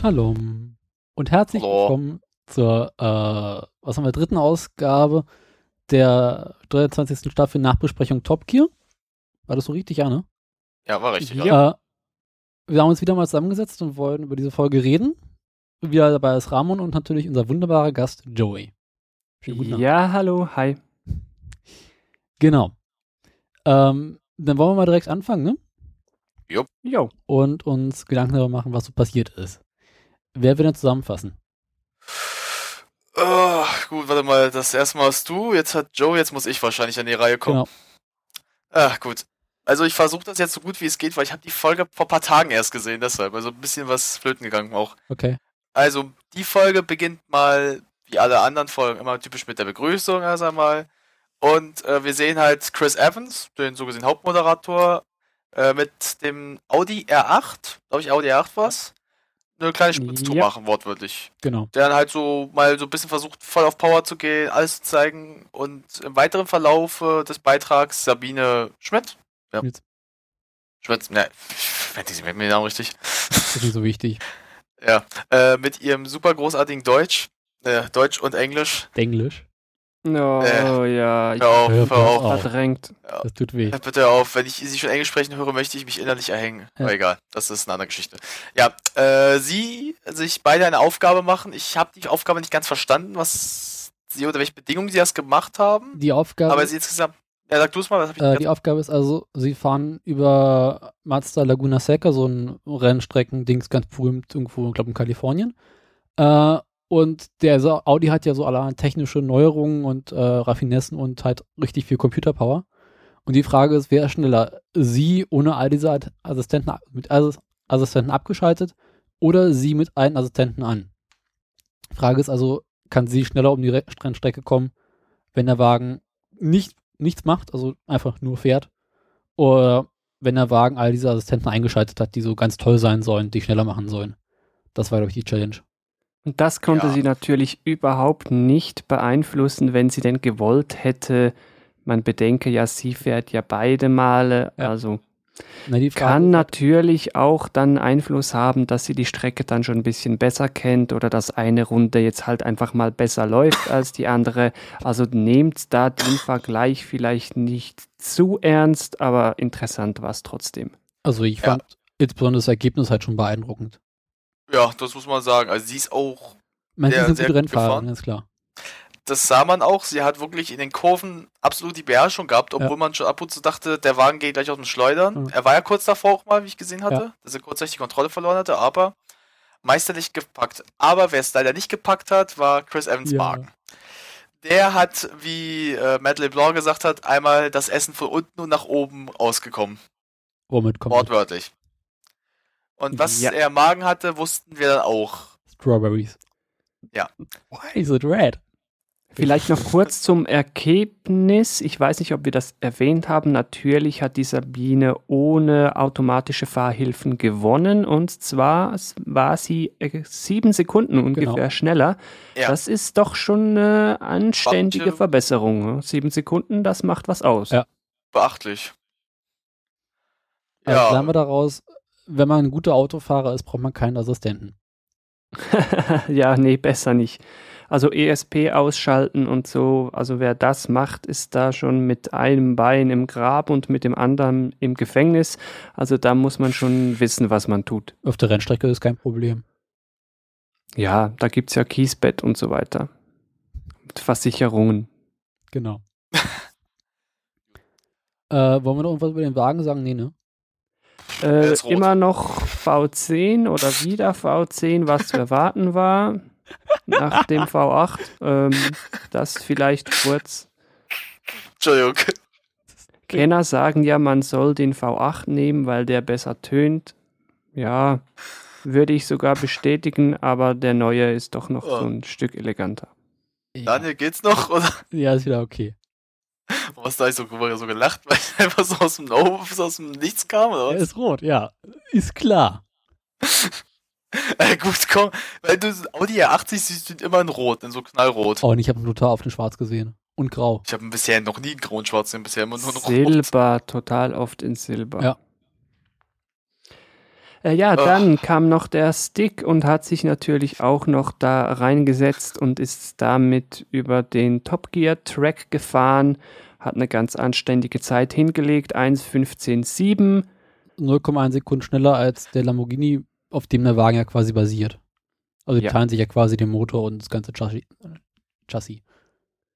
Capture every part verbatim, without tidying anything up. Shalom und herzlich Hallo. willkommen zur, äh, was haben wir, dritten Ausgabe der dreiundzwanzigsten Staffel Nachbesprechung Top Gear. War das so richtig, ja, ne? Ja, war richtig, ja. Äh, wir haben uns wieder mal zusammengesetzt und wollen über diese Folge reden. Wieder dabei ist Ramon und natürlich unser wunderbarer Gast Joey. Schönen guten Abend. Ja, hallo, hi. Genau. Ähm, dann wollen wir mal direkt anfangen, ne? Jo. Jo. Und uns Gedanken darüber machen, was so passiert ist. Wer will denn zusammenfassen? Oh, gut, warte mal, das erste Mal hast du, jetzt hat Joe, jetzt muss ich wahrscheinlich an die Reihe kommen. Genau. Ach, gut. Also ich versuche das jetzt so gut wie es geht, weil ich habe die Folge vor ein paar Tagen erst gesehen, deshalb. Also ein bisschen was flöten gegangen auch. Okay. Also die Folge beginnt mal, wie alle anderen Folgen, immer typisch mit der Begrüßung erst einmal. Und äh, wir sehen halt Chris Evans, den so gesehen Hauptmoderator, äh, mit dem Audi R acht, glaube ich, Audi R acht war's. Eine kleine Spritztour ja. machen, wortwörtlich. Genau. Der dann halt so mal so ein bisschen versucht, voll auf Power zu gehen, alles zu zeigen. Und im weiteren Verlauf äh, des Beitrags Sabine Schmitz. Ja. Schmitz. Schmitz, ne, ich merke mir den Namen richtig. Das ist nicht so wichtig. Ja, äh, mit ihrem super großartigen Deutsch. Äh, Deutsch und Englisch. Englisch. No, äh, ja, ich hör auf, hör, hör auf. auf. Verdrängt. Ja. Das tut weh. Bitte hör auf, wenn ich sie schon Englisch sprechen höre, möchte ich mich innerlich erhängen. Ja. Aber egal, das ist eine andere Geschichte. Ja, äh, sie, sich beide eine Aufgabe machen. Ich habe die Aufgabe nicht ganz verstanden, was sie oder welche Bedingungen sie das gemacht haben. Die Aufgabe. Aber sie insgesamt. Ja, sag du es mal. Was hab ich äh, die Aufgabe ist also, sie fahren über Mazda Laguna Seca, so ein Rennstrecken-Dings, ganz berühmt irgendwo, ich glaube in Kalifornien. Äh, Und der so, Audi hat ja so allerhand technische Neuerungen und äh, Raffinessen und halt richtig viel Computerpower. Und die Frage ist, wer ist schneller? Sie ohne all diese Assistenten, mit Assistenten abgeschaltet oder sie mit allen Assistenten an? Frage ist also, kann sie schneller um die Rennstrecke kommen, wenn der Wagen nicht, nichts macht, also einfach nur fährt? Oder wenn der Wagen all diese Assistenten eingeschaltet hat, die so ganz toll sein sollen, die schneller machen sollen? Das war, glaube ich, die Challenge. Und das konnte ja. sie natürlich überhaupt nicht beeinflussen, wenn sie denn gewollt hätte. Man bedenke ja, sie fährt ja beide Male. Ja. Also Na, die Frage kann natürlich auch dann Einfluss haben, dass sie die Strecke dann schon ein bisschen besser kennt oder dass eine Runde jetzt halt einfach mal besser läuft als die andere. Also nehmt da den Vergleich vielleicht nicht zu ernst, aber interessant war es trotzdem. Also ich fand ja. insbesondere das Ergebnis halt schon beeindruckend. Ja, das muss man sagen. Also sie ist auch man sehr, sehr gut gefahren, ist klar. Das sah man auch. Sie hat wirklich in den Kurven absolut die Beherrschung gehabt, obwohl ja. man schon ab und zu dachte, der Wagen geht gleich aus dem Schleudern. Mhm. Er war ja kurz davor auch mal, wie ich gesehen hatte, ja. dass er kurzzeitig die Kontrolle verloren hatte, aber meisterlich gepackt. Aber wer es leider nicht gepackt hat, war Chris Evans Wagen. Ja. Der hat, wie äh, Matt LeBlanc gesagt hat, einmal das Essen von unten und nach oben ausgekommen. Womit kommt Wortwörtlich. Und was ja. er im Magen hatte, wussten wir dann auch. Strawberries. Ja. Why is it red? Vielleicht noch kurz zum Ergebnis. Ich weiß nicht, ob wir das erwähnt haben. Natürlich hat die Sabine ohne automatische Fahrhilfen gewonnen. Und zwar war sie sieben Sekunden ungefähr genau. schneller. Ja. Das ist doch schon eine anständige Beachtlich. Verbesserung. Sieben Sekunden, das macht was aus. Ja. Beachtlich. Also ja. lernen wir daraus... Wenn man ein guter Autofahrer ist, braucht man keinen Assistenten. Ja, nee, besser nicht. Also E S P ausschalten und so, also wer das macht, ist da schon mit einem Bein im Grab und mit dem anderen im Gefängnis. Also da muss man schon wissen, was man tut. Auf der Rennstrecke ist kein Problem. Ja, da gibt es ja Kiesbett und so weiter. Mit Versicherungen. Genau. äh, wollen wir noch irgendwas über den Wagen sagen? Nee, ne? Äh, immer noch V zehn oder wieder V zehn, was zu erwarten war nach dem V acht. Ähm, das vielleicht kurz. Entschuldigung. Kenner sagen ja, man soll den V acht nehmen, weil der besser tönt. Ja, würde ich sogar bestätigen, aber der neue ist doch noch oh. so ein Stück eleganter. Daniel, geht's noch? Oder? Ja, ist wieder okay. Was da ich so, so gelacht, weil ich einfach so aus dem, no, aus dem Nichts kam, oder was? Er ist rot, ja. Ist klar. äh, gut, komm. Weil du Audi R achtzig siehst, du immer in rot, in so knallrot. Oh, und ich habe total auf den Schwarz gesehen. Und grau. Ich habe bisher noch nie einen grauen Schwarz gesehen, bisher immer nur in Silber, rot. Silber, total oft in Silber. Ja. Äh, ja, dann Ach. kam noch der Stick und hat sich natürlich auch noch da reingesetzt und ist damit über den Top Gear Track gefahren. Hat eine ganz anständige Zeit hingelegt, eins fünfzehn sieben. null Komma eins Sekunden schneller als der Lamborghini, auf dem der Wagen ja quasi basiert. Also die ja. teilen sich ja quasi den Motor und das ganze Chassis. Chassis.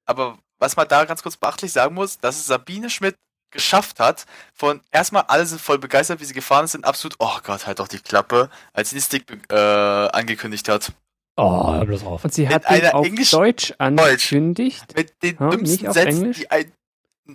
Aber was man da ganz kurz beachtlich sagen muss, dass es Sabine Schmidt geschafft hat, von erstmal alle sind voll begeistert, wie sie gefahren sind, absolut, oh Gott, halt doch die Klappe, als sie den Stick äh, angekündigt hat. Oh, hör bloß auf. Und sie hat ihn auf Englisch, Deutsch angekündigt. Deutsch. Mit den oh, dümmsten auf Sätzen, Englisch? die ein,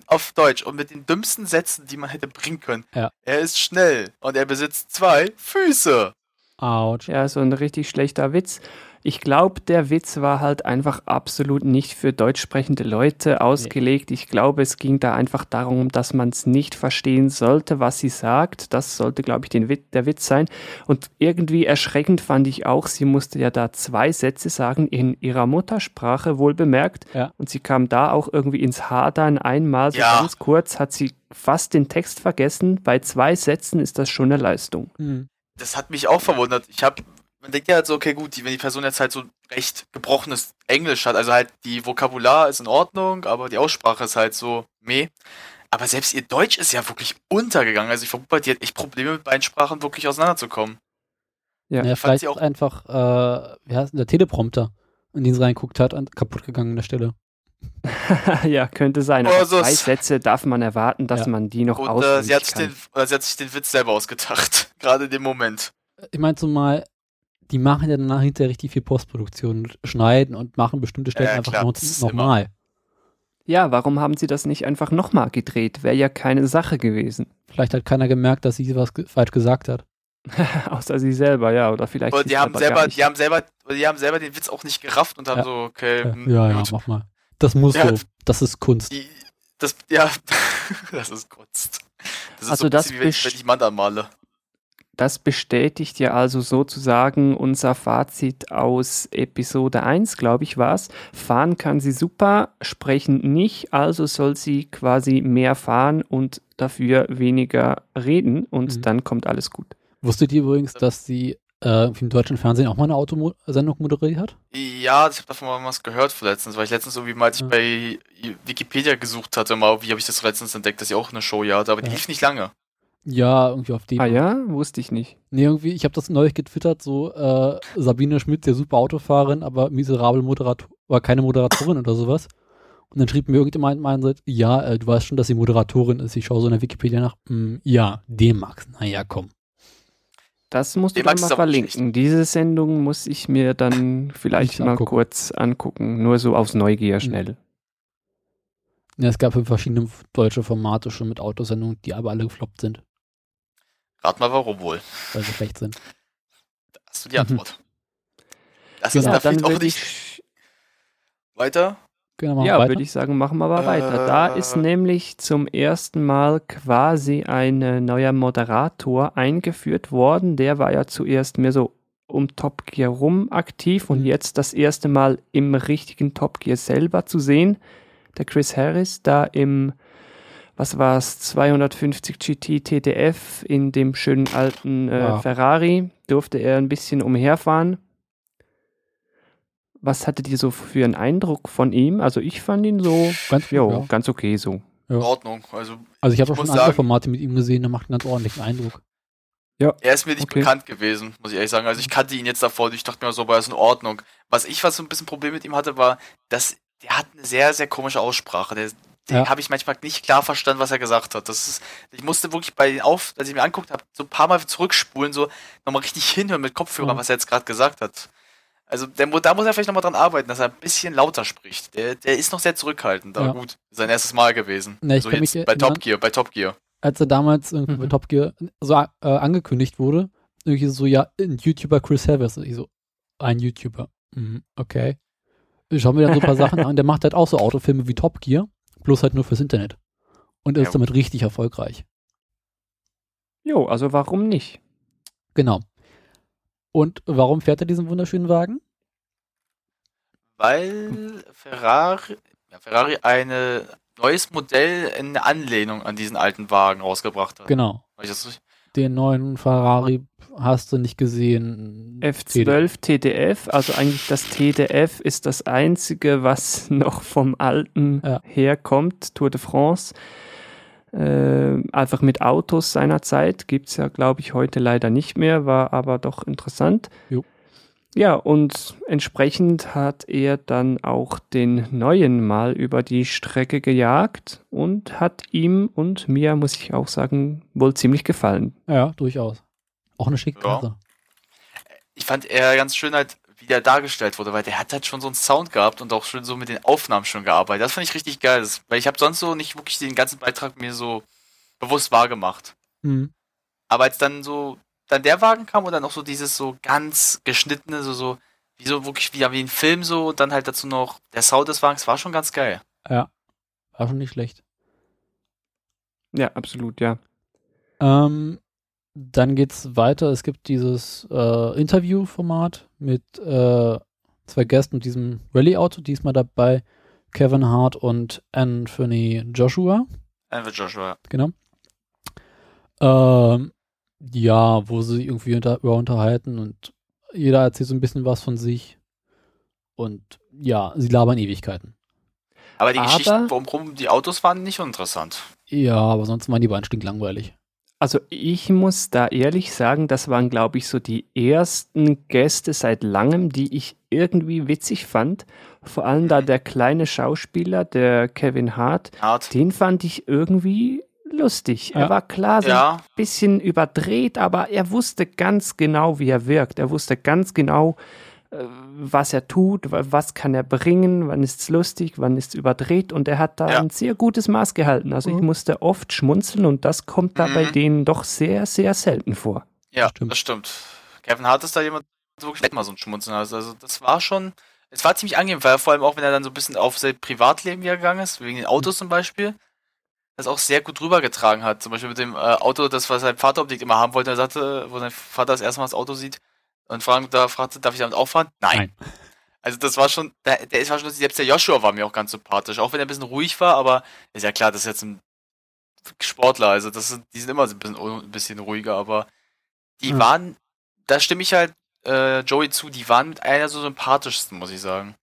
auf Deutsch und mit den dümmsten Sätzen, die man hätte bringen können. Ja. Er ist schnell und er besitzt zwei Füße. Autsch. Ja, so ein richtig schlechter Witz. Ich glaube, der Witz war halt einfach absolut nicht für deutsch sprechende Leute ausgelegt. Nee. Ich glaube, es ging da einfach darum, dass man es nicht verstehen sollte, was sie sagt. Das sollte, glaube ich, den Wit- der Witz sein. Und irgendwie erschreckend fand ich auch, sie musste ja da zwei Sätze sagen in ihrer Muttersprache, wohl bemerkt. Ja. Und sie kam da auch irgendwie ins Hadern. Einmal so ja. ganz kurz hat sie fast den Text vergessen. Bei zwei Sätzen ist das schon eine Leistung. Mhm. Das hat mich auch verwundert. Ich habe Man denkt ja halt so, okay, gut, die, wenn die Person jetzt halt so recht gebrochenes Englisch hat, also halt die Vokabular ist in Ordnung, aber die Aussprache ist halt so meh. Aber selbst ihr Deutsch ist ja wirklich untergegangen. Also ich vermute, die hat echt Probleme, mit beiden Sprachen wirklich auseinanderzukommen. Ja, ja vielleicht auch einfach, äh, wie heißt denn der Teleprompter, in den sie reinguckt hat, kaputt gegangen an der Stelle. Ja, könnte sein. Aber also drei Sätze darf man erwarten, dass ja. man die noch auswendig sie hat sich kann. Den, oder sie hat sich den Witz selber ausgedacht, gerade in dem Moment. Ich meine zumal die machen ja danach hinterher richtig viel Postproduktion, schneiden und machen bestimmte Stellen ja, einfach klar, noch, nochmal. Immer. Ja, warum haben sie das nicht einfach nochmal gedreht? Wäre ja keine Sache gewesen. Vielleicht hat keiner gemerkt, dass sie was ge- falsch gesagt hat. Außer sie selber, ja, oder vielleicht. Oder die, haben selber, die, haben selber, die haben selber den Witz auch nicht gerafft und haben ja. so, okay. Ja, m- ja, ja, mach mal. Das muss ja, so, das ist Kunst. Die, das, ja, das ist Kunst. Das ist also so ein bisschen, wie wenn ich, wenn ich Manda male. Das bestätigt ja also sozusagen unser Fazit aus Episode eins, glaube ich, war es. Fahren kann sie super, sprechen nicht, also soll sie quasi mehr fahren und dafür weniger reden und mhm. dann kommt alles gut. Wusstet ihr übrigens, dass sie äh, im deutschen Fernsehen auch mal eine Autosendung moderiert hat? Ja, ich habe davon mal was gehört letztens, weil ich letztens irgendwie mal, als ich ja. bei Wikipedia gesucht hatte, mal, wie habe ich das letztens entdeckt, dass sie auch eine Show ja hatte, aber ja. die lief nicht lange. Ja, irgendwie auf dem. Ah ja? Wusste ich nicht. Nee, irgendwie, ich habe das neulich getwittert, so äh, Sabine Schmitz, ja super Autofahrerin, aber miserable Moderator, war keine Moderatorin oder sowas. Und dann schrieb mir irgendjemand meinen, ja, äh, du weißt schon, dass sie Moderatorin ist. Ich schaue so in der Wikipedia nach, mm, ja, D-Max, naja, komm. Das musst du dann mal verlinken. Diese Sendung muss ich mir dann vielleicht mal angucken. kurz angucken, nur so aus Neugier schnell. Mhm. Ja, es gab verschiedene deutsche Formate schon mit Autosendungen, die aber alle gefloppt sind. Rat mal, warum wohl? Weil sie schlecht sind. Da hast du die Antwort. Mhm. Das genau, ist da vielleicht auch nicht... Weiter? Genau, ja, würde ich sagen, machen wir mal äh, weiter. Da ist nämlich zum ersten Mal quasi ein neuer Moderator eingeführt worden. Der war ja zuerst mehr so um Top Gear rum aktiv und jetzt das erste Mal im richtigen Top Gear selber zu sehen. Der Chris Harris da im... Was war es? zweihundertfünfzig G T T D F in dem schönen alten äh, ja. Ferrari. Durfte er ein bisschen umherfahren. Was hattet ihr so für einen Eindruck von ihm? Also ich fand ihn so ganz, jo, ja. ganz okay so. Ja. In Ordnung. Also, also ich habe auch schon andere sagen, Formate mit ihm gesehen, der macht einen ganz ordentlichen Eindruck. Ja. Er ist mir nicht okay. bekannt gewesen, muss ich ehrlich sagen. Also ich kannte ihn jetzt davor und ich dachte mir so, aber er ist in Ordnung. Was ich was so ein bisschen Problem mit ihm hatte, war, dass der hat eine sehr, sehr komische Aussprache. Der Ja. habe ich manchmal nicht klar verstanden, was er gesagt hat. Das ist, ich musste wirklich bei den Auf, als ich mir anguckt habe, so ein paar Mal zurückspulen, so nochmal richtig hinhören mit Kopfhörern, mhm. was er jetzt gerade gesagt hat. Also der, da muss er vielleicht nochmal dran arbeiten, dass er ein bisschen lauter spricht. Der, der ist noch sehr zurückhaltend, aber ja. gut, sein erstes Mal gewesen. Na, ich so kann jetzt mich bei erinnern, Top Gear, bei Top Gear. Als er damals irgendwie mhm. bei Top Gear so äh, angekündigt wurde, irgendwie so, ja, ein YouTuber Chris Evans. Ich so, ein YouTuber. Mhm, okay. Ich schaue mir dann so ein paar Sachen an. Der macht halt auch so Autofilme wie Top Gear. Bloß halt nur fürs Internet. Und er ist ja. damit richtig erfolgreich. Jo, also warum nicht? Genau. Und warum fährt er diesen wunderschönen Wagen? Weil Ferrari, ja, Ferrari ein neues Modell in Anlehnung an diesen alten Wagen rausgebracht hat. Genau. Weil ich das, den neuen Ferrari hast du nicht gesehen. F zwölf T D F, also eigentlich das T D F ist das einzige, was noch vom alten ja. herkommt, Tour de France. Äh, einfach mit Autos seiner Zeit, gibt es ja, glaube ich, heute leider nicht mehr, war aber doch interessant. Jo. Ja, und entsprechend hat er dann auch den neuen mal über die Strecke gejagt und hat ihm und mir, muss ich auch sagen, wohl ziemlich gefallen. Ja, durchaus. Auch eine schicke Karte. Ja. Ich fand er ganz schön halt, wie der dargestellt wurde, weil der hat halt schon so einen Sound gehabt und auch schön so mit den Aufnahmen schon gearbeitet. Das fand ich richtig geil, das, weil ich habe sonst so nicht wirklich den ganzen Beitrag mir so bewusst wahrgemacht. Mhm. Aber als dann so dann der Wagen kam und dann auch so dieses so ganz geschnittene, so, so wie so wirklich wie, wie ein Film so und dann halt dazu noch der Sound des Wagens, war schon ganz geil. Ja, war schon nicht schlecht. Ja, absolut, ja. Ähm, dann geht's weiter, es gibt dieses äh, Interviewformat mit äh, zwei Gästen und diesem Rallye-Auto, diesmal dabei Kevin Hart und Anthony Joshua. Anthony Joshua. Genau. Ähm, Ja, wo sie irgendwie unter, über unterhalten und jeder erzählt so ein bisschen was von sich und ja, sie labern Ewigkeiten. Aber die aber, Geschichten, warum die Autos waren, nicht uninteressant. Ja, aber sonst waren die beiden stinklangweilig. Also ich muss da ehrlich sagen, das waren, glaube ich, so die ersten Gäste seit langem, die ich irgendwie witzig fand. Vor allem mhm. da der kleine Schauspieler, der Kevin Hart, Hart. Den fand ich irgendwie lustig. Ja. Er war klar so ja. ein bisschen überdreht, aber er wusste ganz genau, wie er wirkt. Er wusste ganz genau, was er tut, was kann er bringen, wann ist es lustig, wann ist es überdreht und er hat da ja. ein sehr gutes Maß gehalten. Also mhm. ich musste oft schmunzeln und das kommt da mhm. bei denen doch sehr, sehr selten vor. Ja, das stimmt. Das stimmt. Kevin Hart ist da jemand, der wirklich mal so ein Schmunzeln hat. Also das war schon, es war ziemlich angenehm, weil vor allem auch, wenn er dann so ein bisschen auf sein Privatleben gegangen ist, wegen den Autos mhm. zum Beispiel, das auch sehr gut rübergetragen hat. Zum Beispiel mit dem äh, Auto, das was sein Vater unbedingt immer haben wollte. Er sagte, wo sein Vater das erste Mal das Auto sieht und fragt, da fragte, darf ich damit auch fahren? Nein. Nein. Also das war schon, der, der ist wahrscheinlich, selbst der Joshua war mir auch ganz sympathisch, auch wenn er ein bisschen ruhig war, aber ist ja klar, das ist jetzt ein Sportler, also das sind, die sind immer ein bisschen, ein bisschen ruhiger, aber die mhm. waren, da stimme ich halt äh, Joey zu, die waren mit einer so sympathischsten, muss ich sagen.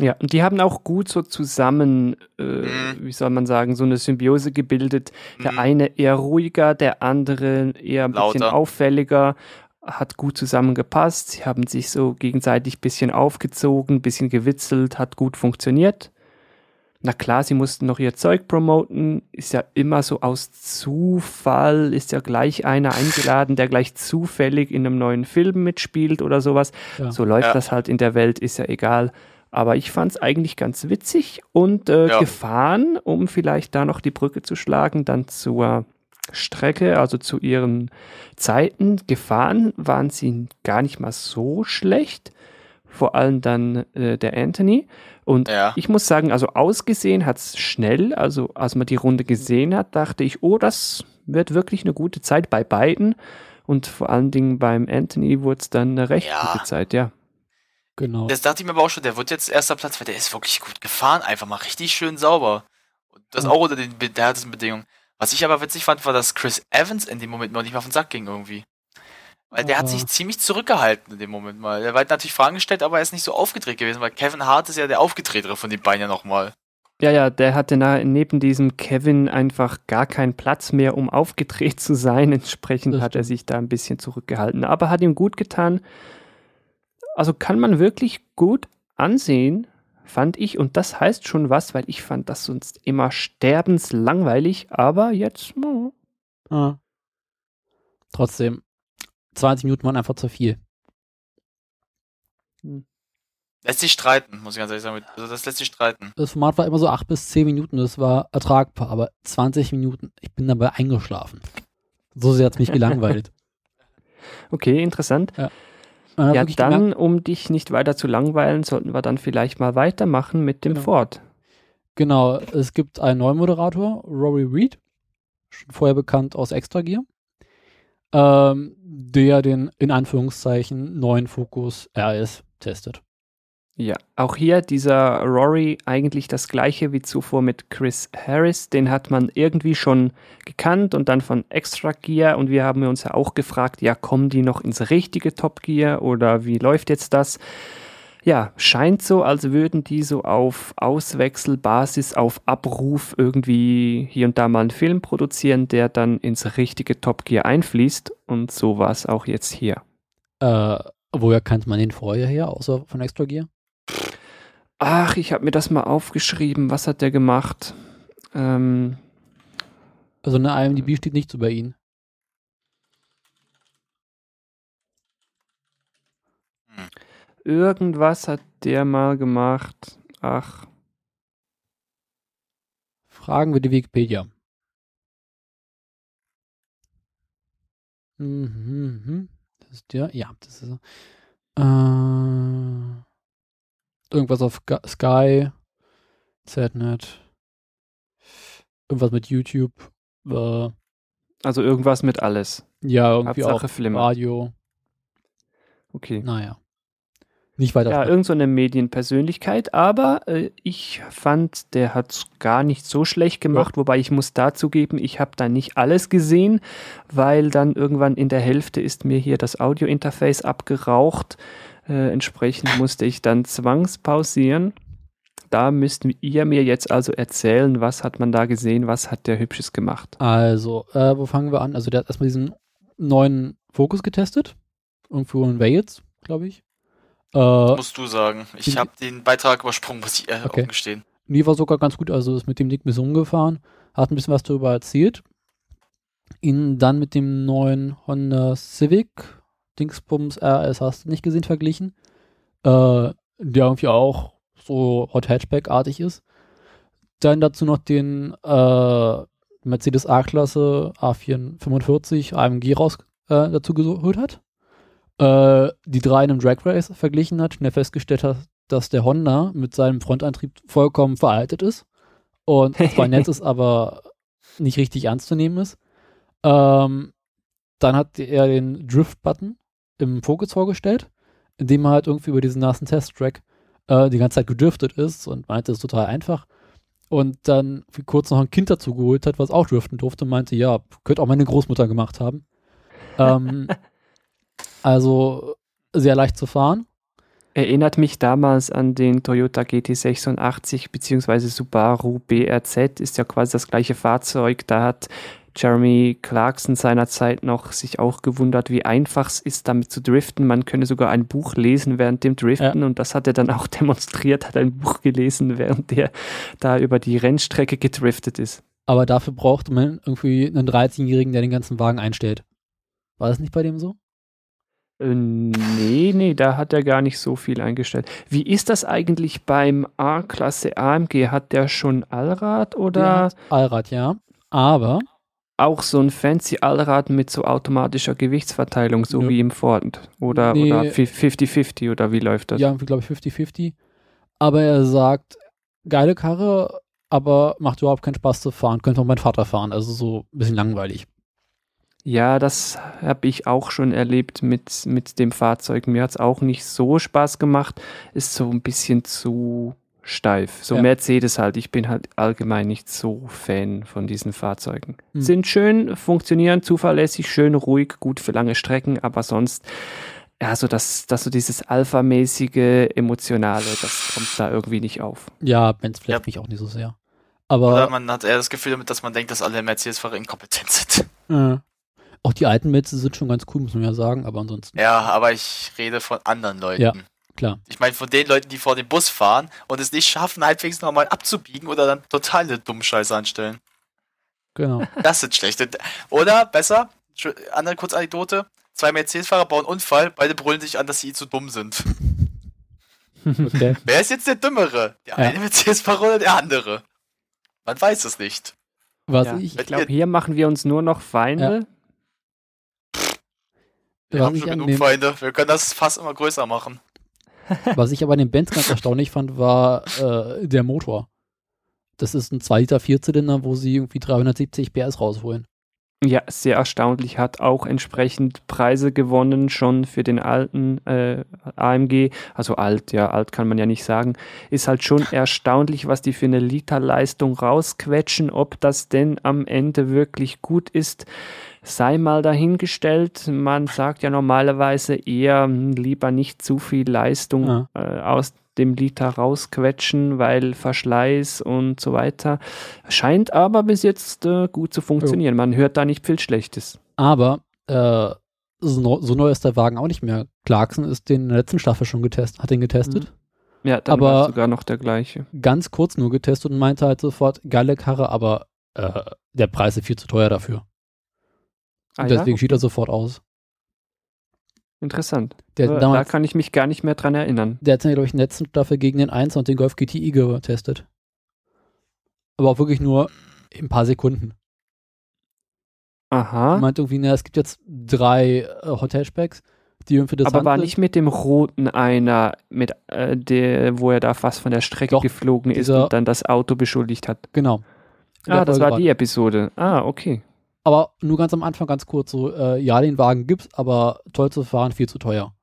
Ja, und die haben auch gut so zusammen, äh, mhm. wie soll man sagen, so eine Symbiose gebildet. Der mhm. eine eher ruhiger, der andere eher ein Lauter. bisschen auffälliger, hat gut zusammengepasst. Sie haben sich so gegenseitig ein bisschen aufgezogen, ein bisschen gewitzelt, hat gut funktioniert. Na klar, sie mussten noch ihr Zeug promoten, ist ja immer so aus Zufall, ist ja gleich einer eingeladen, der gleich zufällig in einem neuen Film mitspielt oder sowas. Ja. So läuft ja. das halt in der Welt, ist ja egal. Aber ich fand es eigentlich ganz witzig und äh, ja. gefahren, um vielleicht da noch die Brücke zu schlagen, dann zur Strecke, also zu ihren Zeiten. Gefahren waren sie gar nicht mal so schlecht, vor allem dann äh, der Anthony. Und ja. ich muss sagen, also ausgesehen hat es schnell, also als man die Runde gesehen hat, dachte ich, oh, das wird wirklich eine gute Zeit bei beiden. Und vor allen Dingen beim Anthony wurde es dann eine recht ja. gute Zeit, ja. Genau. Das dachte ich mir aber auch schon, der wird jetzt erster Platz, weil der ist wirklich gut gefahren, einfach mal richtig schön sauber. Und das mhm. auch unter den härtesten Bedingungen. Was ich aber witzig fand, war, dass Chris Evans in dem Moment noch nicht mal auf den Sack ging irgendwie. Weil der oh. hat sich ziemlich zurückgehalten in dem Moment mal. Er hat natürlich Fragen gestellt, aber er ist nicht so aufgedreht gewesen, weil Kevin Hart ist ja der aufgedrehtere von den beiden ja nochmal. Ja, ja, der hatte neben diesem Kevin einfach gar keinen Platz mehr, um aufgedreht zu sein. Entsprechend das hat er sich da ein bisschen zurückgehalten. Aber hat ihm gut getan. Also kann man wirklich gut ansehen, fand ich. Und das heißt schon was, weil ich fand das sonst immer sterbenslangweilig. Aber jetzt... Oh. Ah. Trotzdem, zwanzig Minuten waren einfach zu viel. Hm. Lässt sich streiten, muss ich ganz ehrlich sagen. Also das lässt sich streiten. Das Format war immer so acht bis zehn Minuten. Das war ertragbar. Aber zwanzig Minuten, ich bin dabei eingeschlafen. So sehr hat es mich gelangweilt. Okay, interessant. Ja. Ja, ja dann, gemerkt, um dich nicht weiter zu langweilen, sollten wir dann vielleicht mal weitermachen mit dem genau. Ford. Genau, es gibt einen neuen Moderator, Rory Reid, schon vorher bekannt aus Extra Gear, ähm, der den, in Anführungszeichen, neuen Focus R S testet. Ja, auch hier dieser Rory eigentlich das gleiche wie zuvor mit Chris Harris. Den hat man irgendwie schon gekannt und dann von Extra Gear. Und wir haben uns ja auch gefragt, ja, kommen die noch ins richtige Top Gear oder wie läuft jetzt das? Ja, scheint so, als würden die so auf Auswechselbasis, auf Abruf irgendwie hier und da mal einen Film produzieren, der dann ins richtige Top Gear einfließt. Und so war es auch jetzt hier. Äh, woher kannte man den vorher her, außer von Extra Gear? Ach, ich habe mir das mal aufgeschrieben. Was hat der gemacht? Ähm, also in der I M D B steht nichts über ihn. Irgendwas hat der mal gemacht. Ach. Fragen wir die Wikipedia. Mhm, mhm. Das ist der. Ja, das ist er. Äh, irgendwas auf Ga- Sky, Z net, irgendwas mit YouTube. Äh, also irgendwas mit alles. Ja, irgendwie Hauptsache auch Flimmer. Radio. Okay. Naja. Nicht weiter. Ja, irgend so eine Medienpersönlichkeit, aber äh, ich fand, der hat es gar nicht so schlecht gemacht, ja. Wobei ich muss dazugeben, ich habe da nicht alles gesehen, weil dann irgendwann in der Hälfte ist mir hier das Audio-Interface abgeraucht. Äh, entsprechend musste ich dann zwangspausieren. Da müsst ihr mir jetzt also erzählen, was hat man da gesehen, was hat der Hübsches gemacht. Also, äh, wo fangen wir an? Also der hat erstmal diesen neuen Focus getestet, irgendwo in Wales, glaube ich. Das musst du sagen. Ich habe den Beitrag übersprungen, muss ich ehrlich okay. gestehen. Die war sogar ganz gut, also ist mit dem Ding ein bisschen rumgefahren, hat ein bisschen was darüber erzählt. Ihn dann mit dem neuen Honda Civic Dingsbums R S, hast du nicht gesehen, verglichen, äh, der irgendwie auch so Hot Hatchback-artig ist. Dann dazu noch den äh, Mercedes A-Klasse A vierhundertfünfundvierzig A M G raus äh, dazu geholt hat. Die drei in einem Drag Race verglichen hat und er festgestellt hat, dass der Honda mit seinem Frontantrieb vollkommen veraltet ist und zwar nett ist, aber nicht richtig ernst zu nehmen ist. Ähm, dann hat er den Drift-Button im Focus vorgestellt, indem er halt irgendwie über diesen nassen Test-Track äh, die ganze Zeit gedriftet ist und meinte, es ist total einfach. Und dann kurz noch ein Kind dazu geholt hat, was auch driften durfte und meinte, ja, könnte auch meine Großmutter gemacht haben. Ähm, Also sehr leicht zu fahren. Erinnert mich damals an den Toyota G T sechsundachtzig bzw. Subaru B R Z, ist ja quasi das gleiche Fahrzeug. Da hat Jeremy Clarkson seinerzeit noch sich auch gewundert, wie einfach es ist, damit zu driften. Man könne sogar ein Buch lesen während dem Driften ja. Und das hat er dann auch demonstriert, hat ein Buch gelesen, während er da über die Rennstrecke gedriftet ist. Aber dafür braucht man irgendwie einen dreizehnjährigen, der den ganzen Wagen einstellt. War das nicht bei dem so? Nee, nee, da hat er gar nicht so viel eingestellt. Wie ist das eigentlich beim A-Klasse A M G? Hat der schon Allrad oder? Allrad, ja, aber auch so ein fancy Allrad mit so automatischer Gewichtsverteilung, so nö. Wie im Ford oder, nee. Oder fünfzig fünfzig oder wie läuft das? Ja, glaube ich fünfzig fünfzig, aber er sagt, geile Karre, aber macht überhaupt keinen Spaß zu fahren, könnte auch mein Vater fahren, also so ein bisschen langweilig. Ja, das habe ich auch schon erlebt mit, mit dem Fahrzeug. Mir hat es auch nicht so Spaß gemacht. Ist so ein bisschen zu steif. So ja. Mercedes halt. Ich bin halt allgemein nicht so Fan von diesen Fahrzeugen. Hm. Sind schön, funktionieren zuverlässig, schön ruhig, gut für lange Strecken, aber sonst, ja, so das, das so dieses alphamäßige, emotionale, das kommt da irgendwie nicht auf. Ja, wenn es vielleicht ja. mich auch nicht so sehr. Aber oder man hat eher das Gefühl damit, dass man denkt, dass alle Mercedes-Fahrer inkompetent sind. Ja. Auch die alten Metze sind schon ganz cool, muss man ja sagen, aber ansonsten. Ja, aber ich rede von anderen Leuten. Ja, klar. Ich meine von den Leuten, die vor dem Bus fahren und es nicht schaffen, halbwegs nochmal abzubiegen oder dann total eine dumme Scheiße anstellen. Genau. Das sind schlechte. Oder besser, andere Kurzanekdote, zwei Mercedes-Fahrer bauen einen Unfall, beide brüllen sich an, dass sie zu dumm sind. Okay. Wer ist jetzt der Dümmere? Der ja. eine Mercedes-Fahrer oder der andere? Man weiß es nicht. Was ja, ich ich glaube, hier machen wir uns nur noch Feinde. Ja. Wir was haben schon genug Feinde. Wir können das fast immer größer machen. Was ich aber an dem Benz ganz erstaunlich fand, war äh, der Motor. Das ist ein zwei Liter Vierzylinder, wo sie irgendwie dreihundertsiebzig P S rausholen. Ja, sehr erstaunlich, hat auch entsprechend Preise gewonnen schon für den alten äh, A M G, also alt, ja, alt kann man ja nicht sagen, ist halt schon erstaunlich, was die für eine Literleistung rausquetschen, ob das denn am Ende wirklich gut ist, sei mal dahingestellt. Man sagt ja normalerweise eher lieber nicht zu viel Leistung ja. äh, aus dem Liter rausquetschen, weil Verschleiß und so weiter. Scheint aber bis jetzt äh, gut zu funktionieren. Man hört da nicht viel Schlechtes. Aber äh, so, so neu ist der Wagen auch nicht mehr. Clarkson ist den in der letzten Staffel schon getestet, hat den getestet. Mhm. Ja, dann war sogar noch der gleiche. Ganz kurz nur getestet und meinte halt sofort, geile Karre, aber äh, der Preis ist viel zu teuer dafür. Ah, und deswegen ja? schied er sofort aus. Interessant. Der äh, damals, da kann ich mich gar nicht mehr dran erinnern. Der hat ja, glaube ich, in der letzten Staffel gegen den Einser und den Golf G T I getestet. Aber auch wirklich nur in ein paar Sekunden. Aha. Er meinte irgendwie, na, es gibt jetzt drei äh, Hot-Hatchbacks, die irgendwie das. Aber war nicht mit dem roten einer, mit, äh, der, wo er da fast von der Strecke Doch, geflogen ist und dann das Auto beschuldigt hat. Genau. Ah, ja, das war die Episode. Ah, okay. Aber nur ganz am Anfang, ganz kurz, so, äh, ja, den Wagen gibt's, aber toll zu fahren, viel zu teuer.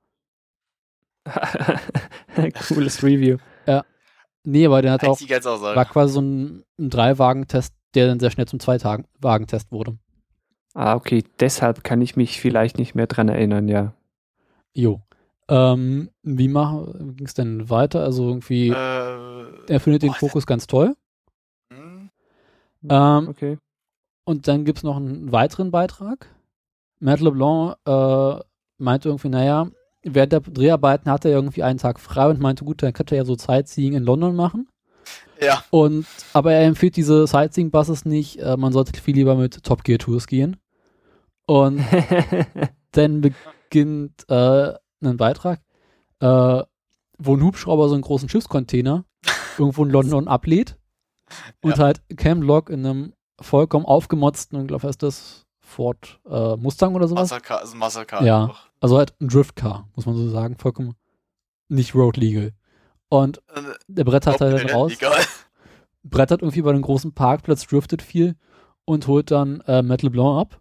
Cooles Review. Ja. Nee, aber der hat auch, war quasi so ein, ein Drei-Wagen-Test, der dann sehr schnell zum Zwei-Wagen-Test wurde. Ah, okay, deshalb kann ich mich vielleicht nicht mehr dran erinnern, ja. Jo. Ähm, wie ging es denn weiter? Also irgendwie, äh, er findet boah, den Fokus ganz toll. Hm. Ähm, okay. Und dann gibt es noch einen weiteren Beitrag. Matt LeBlanc äh, meinte irgendwie, naja, während der Dreharbeiten hatte er irgendwie einen Tag frei und meinte, gut, dann könnte er ja so Sightseeing in London machen. Ja. Und, aber er empfiehlt diese Sightseeing-Buses nicht. Äh, man sollte viel lieber mit Top Gear Tours gehen. Und dann beginnt äh, ein Beitrag, äh, wo ein Hubschrauber so einen großen Schiffscontainer irgendwo in London ablädt. Und ja. halt Ken Block in einem vollkommen aufgemotzten, ich glaube, ist das Ford äh, Mustang oder sowas? Muscle-Car, also Muscle-Car. Ja, einfach. Also halt ein Driftcar, muss man so sagen, vollkommen nicht road legal. Und äh, der Brett hat halt dann raus. Legal. Brett hat irgendwie bei einem großen Parkplatz, driftet viel und holt dann äh, Matt LeBlanc ab.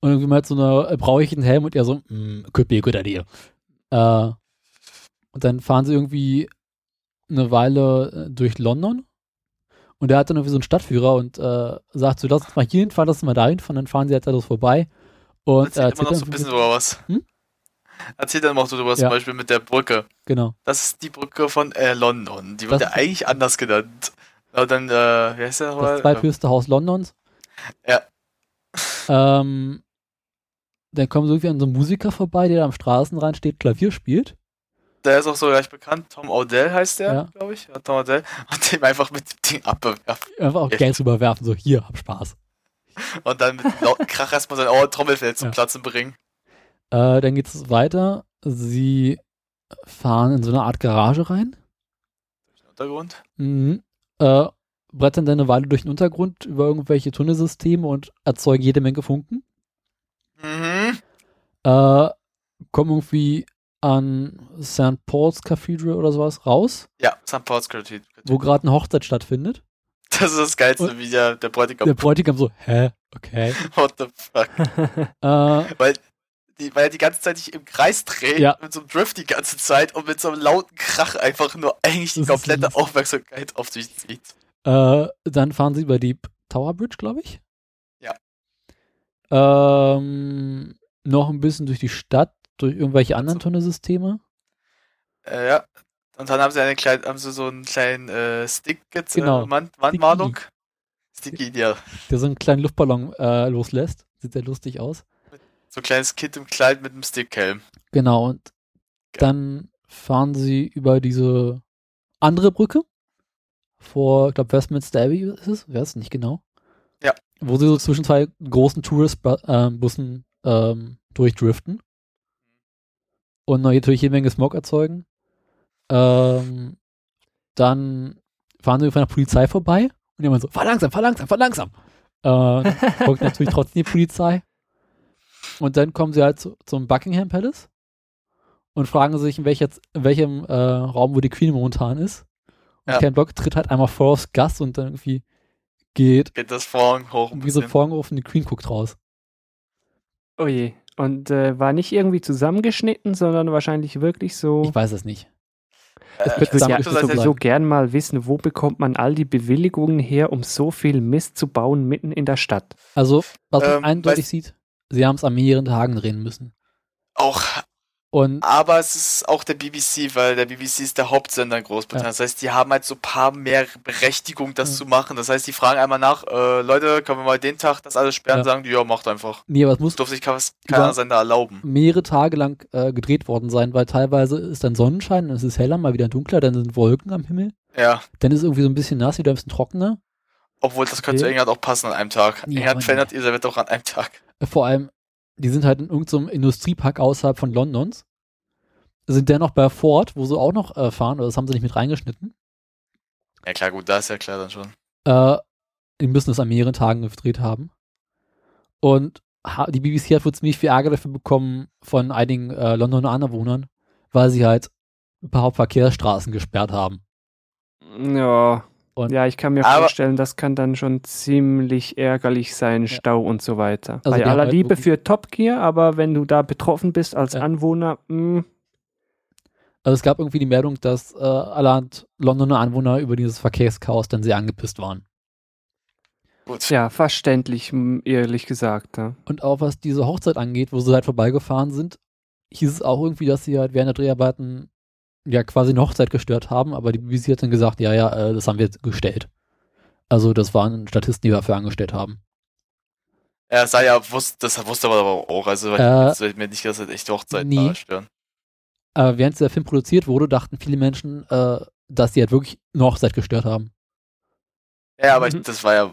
Und irgendwie meint so eine, brauche ich einen Helm? Und er so, mm, could be a good idea. Äh, und dann fahren sie irgendwie eine Weile durch London. Und der hat dann irgendwie so einen Stadtführer und äh, sagt so, lass uns mal hier hinfahren, lass uns mal da hinfahren, dann fahren sie halt da los vorbei. Und erzählt, äh, erzählt immer noch so ein bisschen drüber was. Hm? Erzählt dann auch drüber was, ja. Zum Beispiel mit der Brücke. Genau. Das ist die Brücke von äh, London. Die wird das ja eigentlich anders genannt. Aber dann, äh, wie heißt der nochmal? Das zweithöchste Haus Londons. Ja. Ähm, dann kommen so irgendwie an so einen Musiker vorbei, der da am Straßenrand steht, Klavier spielt. Der ist auch so gleich bekannt, Tom Odell heißt der, ja. glaube ich. Ja, Tom Odell. Und dem einfach mit dem Ding abbewerfen. Einfach auch Geld rüberwerfen, so hier, hab Spaß. Und dann mit einem lauten Krach erstmal sein oh, Trommelfell zum ja. Platzen bringen. Äh, dann geht es weiter. Sie fahren in so eine Art Garage rein. Durch den Untergrund. Mhm. Äh, brettern dann eine Weile durch den Untergrund über irgendwelche Tunnelsysteme und erzeugen jede Menge Funken. Mhm. Äh, kommen irgendwie an Sankt Paul's Cathedral oder sowas raus. Ja, Sankt Paul's Cathedral. Wo gerade eine Hochzeit stattfindet. Das ist das Geilste, und wie der, der Bräutigam. Der Bräutigam so, hä? Okay. What the fuck? uh, weil, die, weil er die ganze Zeit sich im Kreis dreht, ja. mit so einem Drift die ganze Zeit und mit so einem lauten Krach einfach nur eigentlich die komplette Aufmerksamkeit auf sich zieht. Uh, dann fahren sie über die Tower Bridge, glaube ich. Ja. Ähm, noch ein bisschen durch die Stadt. Durch irgendwelche anderen also, Tunnelsysteme? Äh, ja. Und dann haben sie, eine kleine, haben sie so einen kleinen äh, Stick jetzt, genau. äh, Man- Wandmalung. Sticky, ja. Der so einen kleinen Luftballon äh, loslässt. Sieht sehr lustig aus. So ein kleines Kind im Kleid mit einem Stickhelm. Genau, und ja. dann fahren sie über diese andere Brücke. Vor, ich glaube, Westminster Abbey ist es. Ich weiß es nicht genau. Ja. Wo sie so zwischen zwei großen Tourist-Bussen ähm, durchdriften. Und natürlich jede Menge Smog erzeugen. Ähm, dann fahren sie irgendwann nach Polizei vorbei und jemand so, fahr langsam, fahr langsam, fahr langsam. Äh, folgt natürlich trotzdem die Polizei. Und dann kommen sie halt zu, zum Buckingham Palace und fragen sich, in, welcher, in welchem äh, Raum, wo die Queen momentan ist. Und ja. Ken Block tritt halt einmal vor aufs Gas und dann irgendwie geht, geht das Vorhang hoch. Und wie so Vorhang auf, und die Queen guckt raus. Oh je. Und äh, war nicht irgendwie zusammengeschnitten, sondern wahrscheinlich wirklich so... Ich weiß es nicht. Das äh, ich würde ja ich sowieso so gern mal wissen, wo bekommt man all die Bewilligungen her, um so viel Mist zu bauen mitten in der Stadt? Also, was man ähm, eindeutig sieht, sie haben es an mehreren Tagen drehen müssen. Auch. Und aber es ist auch der B B C, weil der B B C ist der Hauptsender in Großbritannien. Ja. Das heißt, die haben halt so ein paar mehr Berechtigung, das ja. zu machen. Das heißt, die fragen einmal nach, äh, Leute, können wir mal den Tag das alles sperren? Ja. Sagen die, ja, macht einfach. Nee, aber es muss durfte sich kein anderer Sender erlauben. Mehrere Tage lang äh, gedreht worden sein, weil teilweise ist dann Sonnenschein, dann ist es heller, mal wieder dunkler, dann sind Wolken am Himmel. Ja. Dann ist es irgendwie so ein bisschen nass, wieder ein bisschen trockener. Obwohl, das könnte okay. zu England auch passen an einem Tag. Ja, England verändert ihr Wetter auch an einem Tag. Vor allem, die sind halt in irgendeinem Industriepark außerhalb von Londons, sind dennoch bei Ford, wo sie auch noch äh, fahren, oder das haben sie nicht mit reingeschnitten. Ja klar, gut, da ist ja klar dann schon. Äh, die müssen es an mehreren Tagen gedreht haben. Und die B B C hat wohl ziemlich viel Ärger dafür bekommen von einigen äh, Londoner Anwohnern, weil sie halt ein paar Hauptverkehrsstraßen gesperrt haben. Ja, Und ja, ich kann mir vorstellen, das kann dann schon ziemlich ärgerlich sein, ja. Stau und so weiter. Also bei aller Liebe für Top Gear, aber wenn du da betroffen bist als ja. Anwohner, mh. Also es gab irgendwie die Meldung, dass äh, alle Londoner Anwohner über dieses Verkehrschaos dann sehr angepisst waren. Gut. Ja, verständlich, ehrlich gesagt. Ja. Und auch was diese Hochzeit angeht, wo sie halt vorbeigefahren sind, hieß es auch irgendwie, dass sie halt während der Dreharbeiten ja quasi eine Hochzeit gestört haben, aber die B B C hat dann gesagt, ja, ja, das haben wir jetzt gestellt. Also das waren Statisten, die wir dafür angestellt haben. Ja, sei ja, wusst, das wusste man aber auch, also weil äh, ich mir nicht, dass das echte Hochzeiten nee. da stören. Aber während der Film produziert wurde, dachten viele Menschen, äh, dass die halt wirklich eine Hochzeit gestört haben. Ja, aber mhm. ich, das war ja, ja,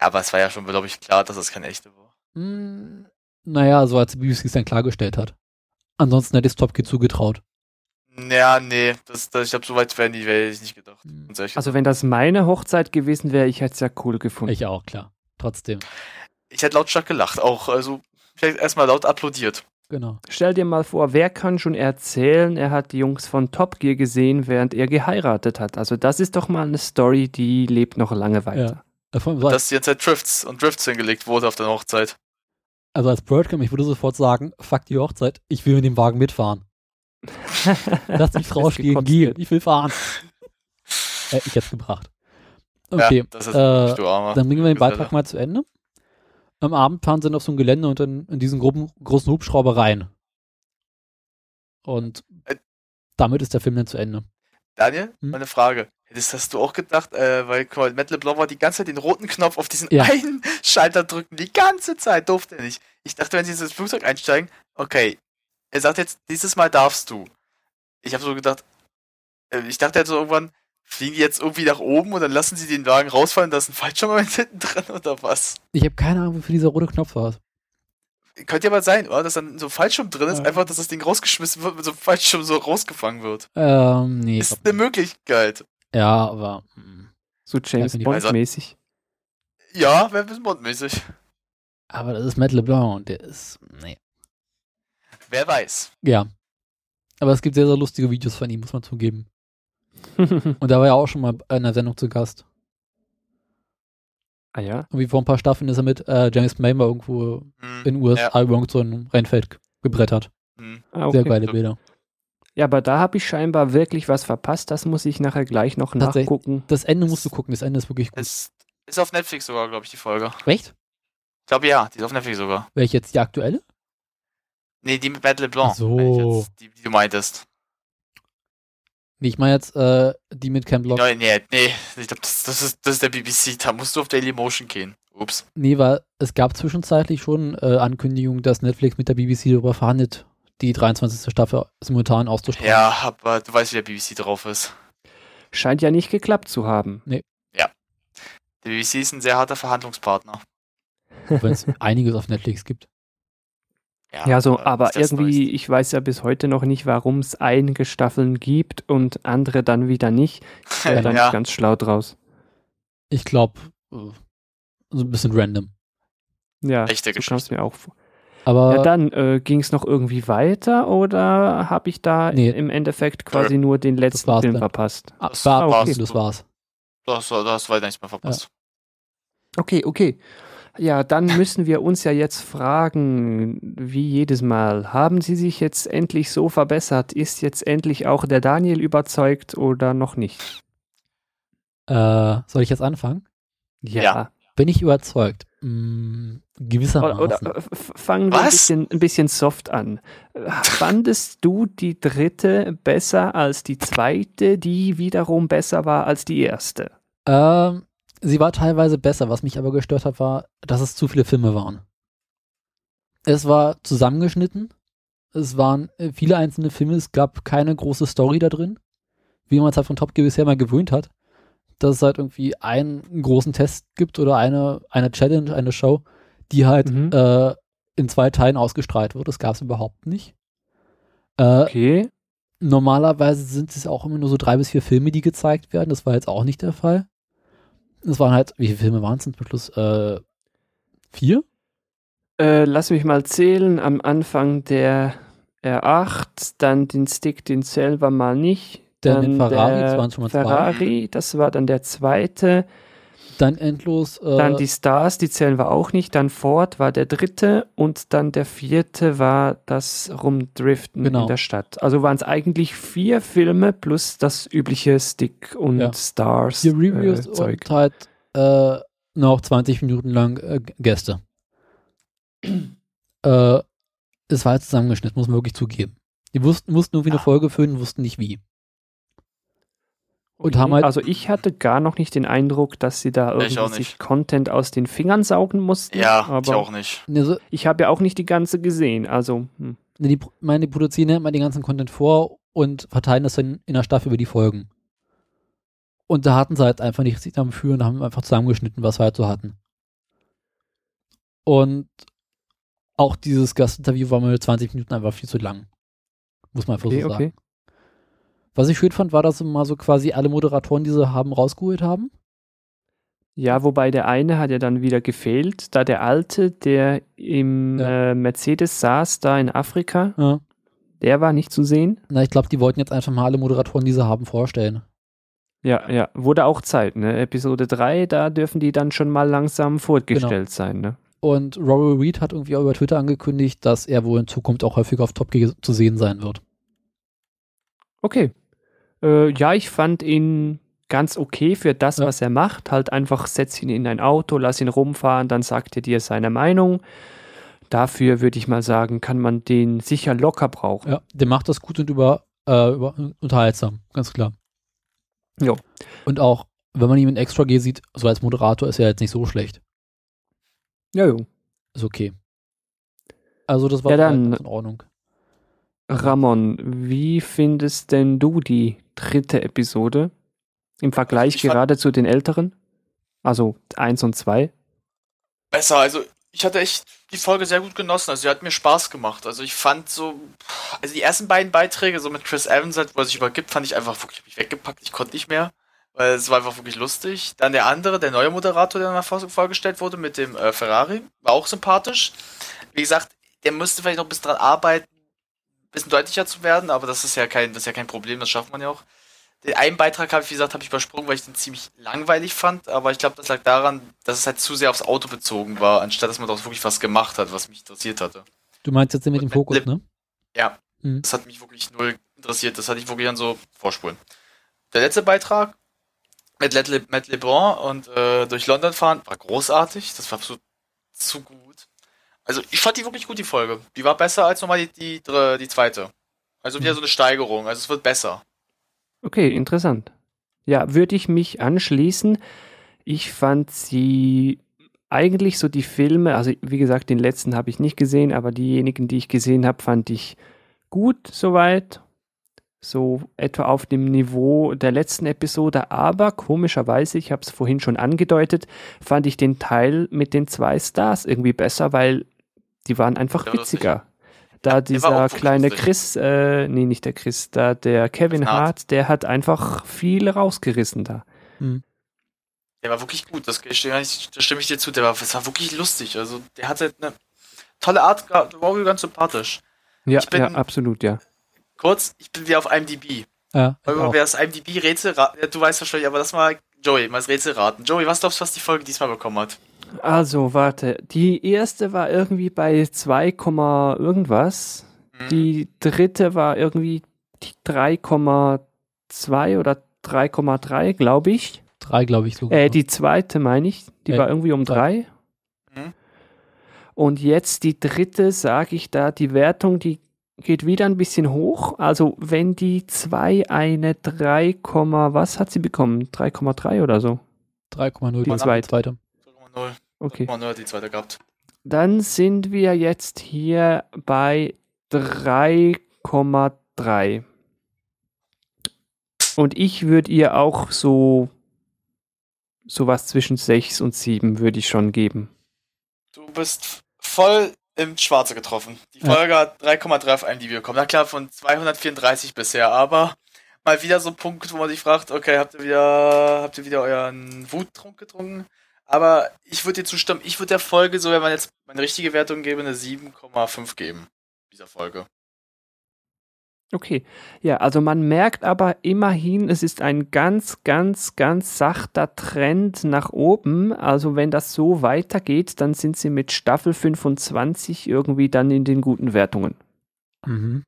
aber es war ja schon, glaube ich, klar, dass das keine echte war. Mm, naja, so als die B B C es dann klargestellt hat. Ansonsten hätte ich es Top Gear zugetraut. Ja, nee, das, das, ich habe so weit wäre ich nicht gedacht. Also wenn das meine Hochzeit gewesen wäre, ich hätte es ja cool gefunden. Ich auch, klar. Trotzdem. Ich hätte lautstark gelacht, auch. Also vielleicht erstmal laut applaudiert. Genau. Stell dir mal vor, wer kann schon erzählen, er hat die Jungs von Top Gear gesehen, während er geheiratet hat. Also das ist doch mal eine Story, die lebt noch lange weiter. Ja. Dass die ganze Zeit Drifts und Drifts hingelegt wurde auf der Hochzeit. Also als Birdcam, ich würde sofort sagen, fuck die Hochzeit, ich will mit dem Wagen mitfahren. Lass mich rausgehen, gehen. Ich will fahren. äh, ich hätt's gebracht. Okay, ja, das ist äh, du Armer. Dann bringen wir den Beitrag mal zu Ende. Am Abend fahren sie dann auf so ein Gelände und dann in diesen groben, großen Hubschrauber rein. Und äh, damit ist der Film dann zu Ende. Daniel, hm? meine Frage. Das hast du auch gedacht, äh, weil guck mal, Matt LeBlanc war die ganze Zeit den roten Knopf auf diesen ja. einen Schalter drücken. Die ganze Zeit durfte er nicht. Ich dachte, wenn sie jetzt ins Flugzeug einsteigen, okay, er sagt jetzt, dieses Mal darfst du. Ich habe so gedacht, ich dachte jetzt so irgendwann, fliegen die jetzt irgendwie nach oben und dann lassen sie den Wagen rausfallen, da ist ein Fallschirmmoment hinten dran oder was? Ich habe keine Ahnung, wofür dieser rote Knopf war. Könnte ja mal sein, oder? Dass dann so ein Fallschirm drin ist, ja. einfach, dass das Ding rausgeschmissen wird, mit so einem Fallschirm so rausgefangen wird. Ähm, nee. Ist eine Möglichkeit. Ja, aber... Mh. So James Bond-mäßig? Ja, wäre ein bisschen Bond-mäßig. Aber das ist Matt LeBlanc und der ist... Nee. Wer weiß. Ja. Aber es gibt sehr, sehr lustige Videos von ihm, muss man zugeben. Und da war er auch schon mal in einer Sendung zu Gast. Ah ja? Und wie vor ein paar Staffeln ist er mit äh, James May mal irgendwo mm, in den U S A über so ein Rennfeld gebrettert. Mm. Ah, okay. Sehr geile Bilder. Ja, aber da habe ich scheinbar wirklich was verpasst. Das muss ich nachher gleich noch nachgucken. Das Ende musst du gucken. Das Ende ist wirklich gut. Es ist auf Netflix sogar, glaube ich, die Folge. Echt? Ich glaube, ja. Die ist auf Netflix sogar. Welche jetzt? Die aktuelle? Nee, die mit Matt LeBlanc, so. Jetzt, die, die du meintest. Nee, ich meine jetzt äh, die mit Ken Block. Nein, nee, nee, ich glaube, das, das, ist, das ist der B B C, da musst du auf Dailymotion gehen. Ups. Nee, weil es gab zwischenzeitlich schon äh, Ankündigungen, dass Netflix mit der B B C darüber verhandelt, die dreiundzwanzigste Staffel simultan auszustrahlen. Ja, aber du weißt, wie der B B C drauf ist. Scheint ja nicht geklappt zu haben. Nee. Ja. Der B B C ist ein sehr harter Verhandlungspartner. Wenn es einiges auf Netflix gibt. Ja, ja, so, aber irgendwie, ich weiß ja bis heute noch nicht, warum es einige Staffeln gibt und andere dann wieder nicht. Ich wäre da nicht ganz schlau draus. Ich glaube, so ein bisschen random. Ja, echte Geschichte. So kam's mir auch vor. Aber ja, dann äh, ging es noch irgendwie weiter oder habe ich da nee. im Endeffekt quasi ja. nur den letzten Film dann verpasst? Das, ah, okay. das war's. Du hast, du hast weiter nichts mehr verpasst. Ja. Okay, okay. Ja, dann müssen wir uns ja jetzt fragen, wie jedes Mal, haben Sie sich jetzt endlich so verbessert? Ist jetzt endlich auch der Daniel überzeugt oder noch nicht? Äh, soll ich jetzt anfangen? Ja. ja. Bin ich überzeugt? Hm, gewissermaßen. Oder, oder, fangen wir ein bisschen, ein bisschen soft an. Fandest du die dritte besser als die zweite, die wiederum besser war als die erste? Ähm. Sie war teilweise besser, was mich aber gestört hat, war, dass es zu viele Filme waren. Es war zusammengeschnitten, es waren viele einzelne Filme, es gab keine große Story da drin, wie man es halt von Top Gear bisher mal gewöhnt hat, dass es halt irgendwie einen großen Test gibt oder eine, eine Challenge, eine Show, die halt mhm. äh, in zwei Teilen ausgestrahlt wird. Das gab es überhaupt nicht. Äh, okay. Normalerweise sind es auch immer nur so drei bis vier Filme, die gezeigt werden, das war jetzt auch nicht der Fall. Es waren halt, wie viele Filme waren es denn zum Schluss? Äh, vier? Äh, lass mich mal zählen. Am Anfang der R acht, dann den Stick, den zählen wir mal nicht. Dann, dann Ferrari, der das waren schon mal Ferrari, zwei. Das war dann der zweite. Dann endlos. Äh, dann die Stars, die zählen wir auch nicht. Dann Ford war der dritte und dann der vierte war das Rumdriften genau. in der Stadt. Also waren es eigentlich vier Filme plus das übliche Stick und ja. Stars. Die Reviews äh, Zeug. Und halt äh, noch zwanzig Minuten lang äh, Gäste. äh, es war halt zusammengeschnitten, muss man wirklich zugeben. Die wussten, mussten irgendwie eine ah. Folge füllen, wussten nicht wie. Und haben halt also ich hatte gar noch nicht den Eindruck, dass sie da irgendwie sich Content aus den Fingern saugen mussten. Ja, aber ich auch nicht. Also, ich habe ja auch nicht die ganze gesehen. Also, hm. die, meine, die produzieren ja immer den ganzen Content vor und verteilen das dann in der Staffel über die Folgen. Und da hatten sie halt einfach nicht richtig dafür und haben einfach zusammengeschnitten, was wir halt so hatten. Und auch dieses Gastinterview war mir zwanzig Minuten einfach viel zu lang. Muss man einfach okay, so sagen. Okay. Was ich schön fand, war, dass sie mal so quasi alle Moderatoren, die sie haben, rausgeholt haben. Ja, wobei der eine hat ja dann wieder gefehlt, da der Alte, der im ja. äh, Mercedes saß, da in Afrika, ja. der war nicht zu sehen. Na, ich glaube, die wollten jetzt einfach mal alle Moderatoren, die sie haben, vorstellen. Ja, ja, wurde auch Zeit, ne? Episode drei, da dürfen die dann schon mal langsam fortgestellt genau. sein, ne? Und Rory Reid hat irgendwie auch über Twitter angekündigt, dass er wohl in Zukunft auch häufiger auf Top Gear zu sehen sein wird. Okay. Äh, ja, ich fand ihn ganz okay für das, ja. was er macht. Halt einfach setz ihn in ein Auto, lass ihn rumfahren, dann sagt er dir seine Meinung. Dafür würde ich mal sagen, kann man den sicher locker brauchen. Ja, der macht das gut und über, äh, über unterhaltsam, ganz klar. Jo. Und auch, wenn man ihn in Extra G sieht, so also als Moderator ist er jetzt nicht so schlecht. Ja, jo. Ist okay. Also das war ja, dann in Ordnung. Ramon, wie findest denn du die dritte Episode im Vergleich ich gerade zu den älteren? Also eins und zwei? Besser, also ich hatte echt die Folge sehr gut genossen, also sie hat mir Spaß gemacht. Also ich fand so, also die ersten beiden Beiträge, so mit Chris Evans, halt, wo er sich übergibt, fand ich einfach wirklich, hab ich weggepackt, ich konnte nicht mehr, weil es war einfach wirklich lustig. Dann der andere, der neue Moderator, der danach vorgestellt wurde mit dem äh, Ferrari, war auch sympathisch. Wie gesagt, der müsste vielleicht noch ein bisschen dran arbeiten, bisschen deutlicher zu werden, aber das ist ja kein, das ist ja kein Problem, das schafft man ja auch. Den einen Beitrag habe ich, wie gesagt, habe ich übersprungen, weil ich den ziemlich langweilig fand, aber ich glaube, das lag daran, dass es halt zu sehr aufs Auto bezogen war, anstatt dass man daraus wirklich was gemacht hat, was mich interessiert hatte. Du meinst jetzt den mit dem Fokus, ne? Ja, mhm. das hat mich wirklich null interessiert, das hatte ich wirklich dann so vorspulen. Der letzte Beitrag mit Le- Matt LeBlanc und äh, durch London fahren war großartig, das war absolut zu gut. Also ich fand die wirklich gut, die Folge. Die war besser als nochmal die, die, die zweite. Also wieder so eine Steigerung. Also es wird besser. Okay, interessant. Ja, würde ich mich anschließen. Ich fand sie eigentlich so die Filme, also wie gesagt, den letzten habe ich nicht gesehen, aber diejenigen, die ich gesehen habe, fand ich gut soweit. So etwa auf dem Niveau der letzten Episode, aber komischerweise, ich habe es vorhin schon angedeutet, fand ich den Teil mit den zwei Stars irgendwie besser, weil die waren einfach ja, witziger. Da dieser kleine Chris, äh, nee, nicht der Chris, da der Kevin Hart, der hat einfach viel rausgerissen da. Hm. Der war wirklich gut, das, das stimme ich dir zu, der war, das war wirklich lustig, also der hatte eine tolle Art, der war ganz sympathisch. Ja, bin, ja, absolut, ja. Kurz, ich bin wieder auf IMDb. Ja, weil, wer das IMDb-Rätsel, du weißt wahrscheinlich, aber das mal Joey, mal das Rätsel raten. Joey, was glaubst du, was die Folge diesmal bekommen hat? Also, warte. Die erste war irgendwie bei zwei, irgendwas. Mhm. Die dritte war irgendwie drei Komma zwei oder drei Komma drei, glaube ich. drei, glaube ich. So äh, die zweite, meine ich. Die äh, war irgendwie um drei. Mhm. Und jetzt die dritte, sage ich da, die Wertung, die geht wieder ein bisschen hoch. Also wenn die zwei eine drei, was hat sie bekommen? drei Komma drei oder so? drei Komma null. Die zweite. zweite. drei Komma null. Okay. drei Komma null hat die zweite gehabt. Dann sind wir jetzt hier bei drei Komma drei. Und ich würde ihr auch so sowas zwischen sechs und sieben würde ich schon geben. Du bist voll im Schwarze getroffen. Die Folge ja. hat drei Komma drei auf I M D B bekommen. Na klar, von zweihundertvierunddreißig bisher, aber mal wieder so ein Punkt, wo man sich fragt, okay, habt ihr wieder habt ihr wieder euren Wuttrunk getrunken? Aber ich würde dir zustimmen, ich würde der Folge, so wenn man jetzt meine richtige Wertung gebe, eine sieben Komma fünf geben. Dieser Folge. Okay. Ja, also man merkt aber immerhin, es ist ein ganz, ganz, ganz sachter Trend nach oben. Also wenn das so weitergeht, dann sind sie mit Staffel fünfundzwanzig irgendwie dann in den guten Wertungen. Mhm.